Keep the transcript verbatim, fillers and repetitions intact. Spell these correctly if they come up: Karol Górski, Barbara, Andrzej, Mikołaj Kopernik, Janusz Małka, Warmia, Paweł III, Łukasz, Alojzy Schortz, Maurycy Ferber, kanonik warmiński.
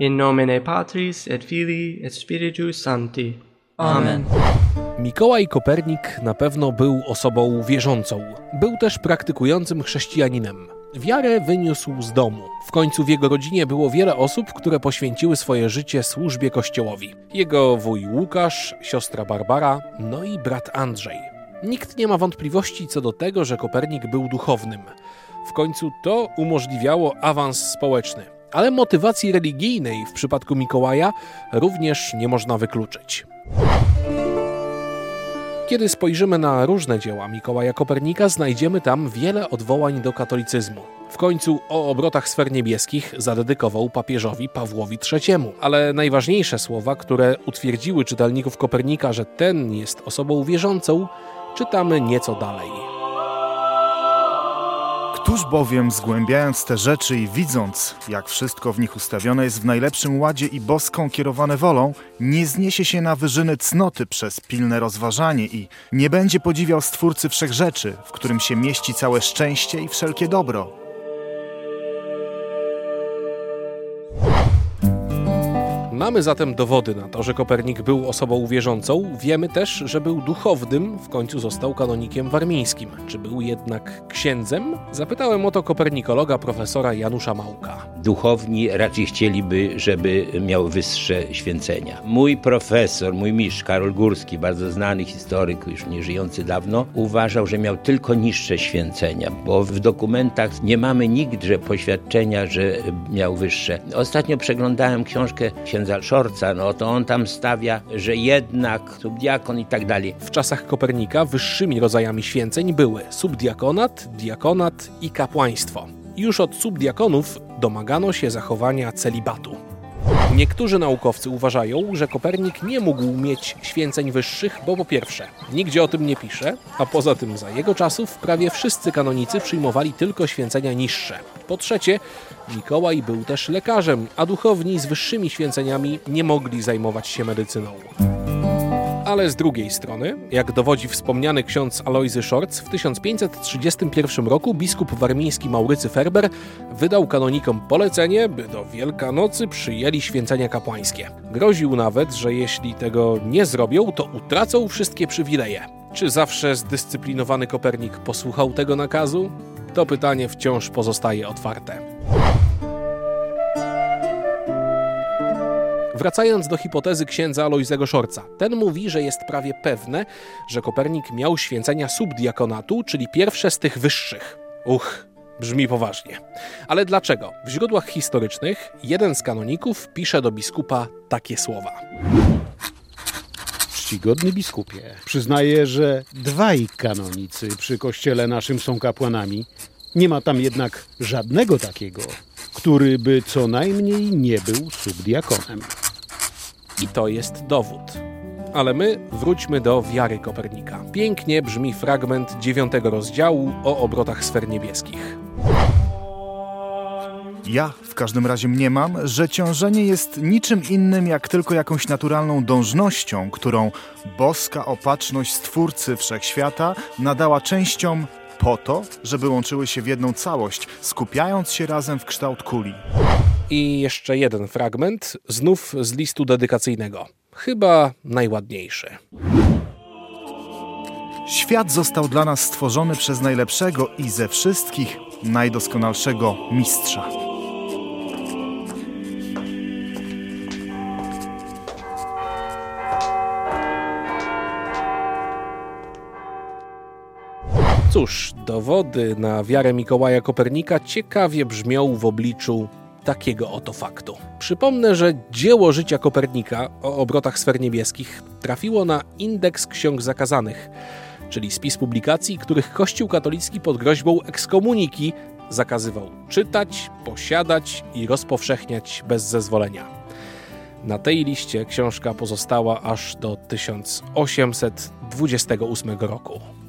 In nomine Patris et Filii et Spiritus Sancti. Amen. Mikołaj Kopernik na pewno był osobą wierzącą. Był też praktykującym chrześcijaninem. Wiarę wyniósł z domu. W końcu w jego rodzinie było wiele osób, które poświęciły swoje życie służbie Kościołowi. Jego wuj Łukasz, siostra Barbara, no i brat Andrzej. Nikt nie ma wątpliwości co do tego, że Kopernik był duchownym. W końcu to umożliwiało awans społeczny. Ale motywacji religijnej w przypadku Mikołaja również nie można wykluczyć. Kiedy spojrzymy na różne dzieła Mikołaja Kopernika, znajdziemy tam wiele odwołań do katolicyzmu. W końcu o obrotach sfer niebieskich zadedykował papieżowi Pawłowi trzeciemu. Ale najważniejsze słowa, które utwierdziły czytelników Kopernika, że ten jest osobą wierzącą, czytamy nieco dalej. Któż bowiem, zgłębiając te rzeczy i widząc, jak wszystko w nich ustawione jest w najlepszym ładzie i boską kierowane wolą, nie zniesie się na wyżyny cnoty przez pilne rozważanie i nie będzie podziwiał Stwórcy wszechrzeczy, w którym się mieści całe szczęście i wszelkie dobro. Mamy zatem dowody na to, że Kopernik był osobą wierzącą. Wiemy też, że był duchownym, w końcu został kanonikiem warmińskim. Czy był jednak księdzem? Zapytałem o to kopernikologa profesora Janusza Małka. Duchowni raczej chcieliby, żeby miał wyższe święcenia. Mój profesor, mój mistrz Karol Górski, bardzo znany historyk, już nie żyjący dawno, uważał, że miał tylko niższe święcenia, bo w dokumentach nie mamy nigdzie poświadczenia, że miał wyższe. Ostatnio przeglądałem książkę księdza Schortza, no to on tam stawia, że jednak subdiakon i tak dalej. W czasach Kopernika wyższymi rodzajami święceń były subdiakonat, diakonat i kapłaństwo. Już od subdiakonów domagano się zachowania celibatu. Niektórzy naukowcy uważają, że Kopernik nie mógł mieć święceń wyższych, bo po pierwsze, nigdzie o tym nie pisze, a poza tym za jego czasów prawie wszyscy kanonicy przyjmowali tylko święcenia niższe. Po trzecie, Mikołaj był też lekarzem, a duchowni z wyższymi święceniami nie mogli zajmować się medycyną. Ale z drugiej strony, jak dowodzi wspomniany ksiądz Alojzy Schortz, w tysiąc pięćset trzydziestym pierwszym roku biskup warmiński Maurycy Ferber wydał kanonikom polecenie, by do Wielkanocy przyjęli święcenia kapłańskie. Groził nawet, że jeśli tego nie zrobią, to utracą wszystkie przywileje. Czy zawsze zdyscyplinowany Kopernik posłuchał tego nakazu? To pytanie wciąż pozostaje otwarte. Wracając do hipotezy księdza Alojzego Schortza, ten mówi, że jest prawie pewne, że Kopernik miał święcenia subdiakonatu, czyli pierwsze z tych wyższych. Uch, brzmi poważnie. Ale dlaczego? W źródłach historycznych jeden z kanoników pisze do biskupa takie słowa. Czcigodny biskupie, przyznaję, że dwaj kanonicy przy kościele naszym są kapłanami. Nie ma tam jednak żadnego takiego, który by co najmniej nie był subdiakonem. I to jest dowód. Ale my wróćmy do wiary Kopernika. Pięknie brzmi fragment dziewiątego rozdziału o obrotach sfer niebieskich. Ja w każdym razie mniemam, że ciążenie jest niczym innym jak tylko jakąś naturalną dążnością, którą boska opatrzność Stwórcy Wszechświata nadała częściom po to, żeby łączyły się w jedną całość, skupiając się razem w kształt kuli. I jeszcze jeden fragment, znów z listu dedykacyjnego. Chyba najładniejszy. Świat został dla nas stworzony przez najlepszego i ze wszystkich najdoskonalszego mistrza. Cóż, dowody na wiarę Mikołaja Kopernika ciekawie brzmią w obliczu takiego oto faktu. Przypomnę, że dzieło życia Kopernika o obrotach sfer niebieskich trafiło na indeks ksiąg zakazanych, czyli spis publikacji, których Kościół katolicki pod groźbą ekskomuniki zakazywał czytać, posiadać i rozpowszechniać bez zezwolenia. Na tej liście książka pozostała aż do tysiąc osiemset dwudziestego ósmego roku.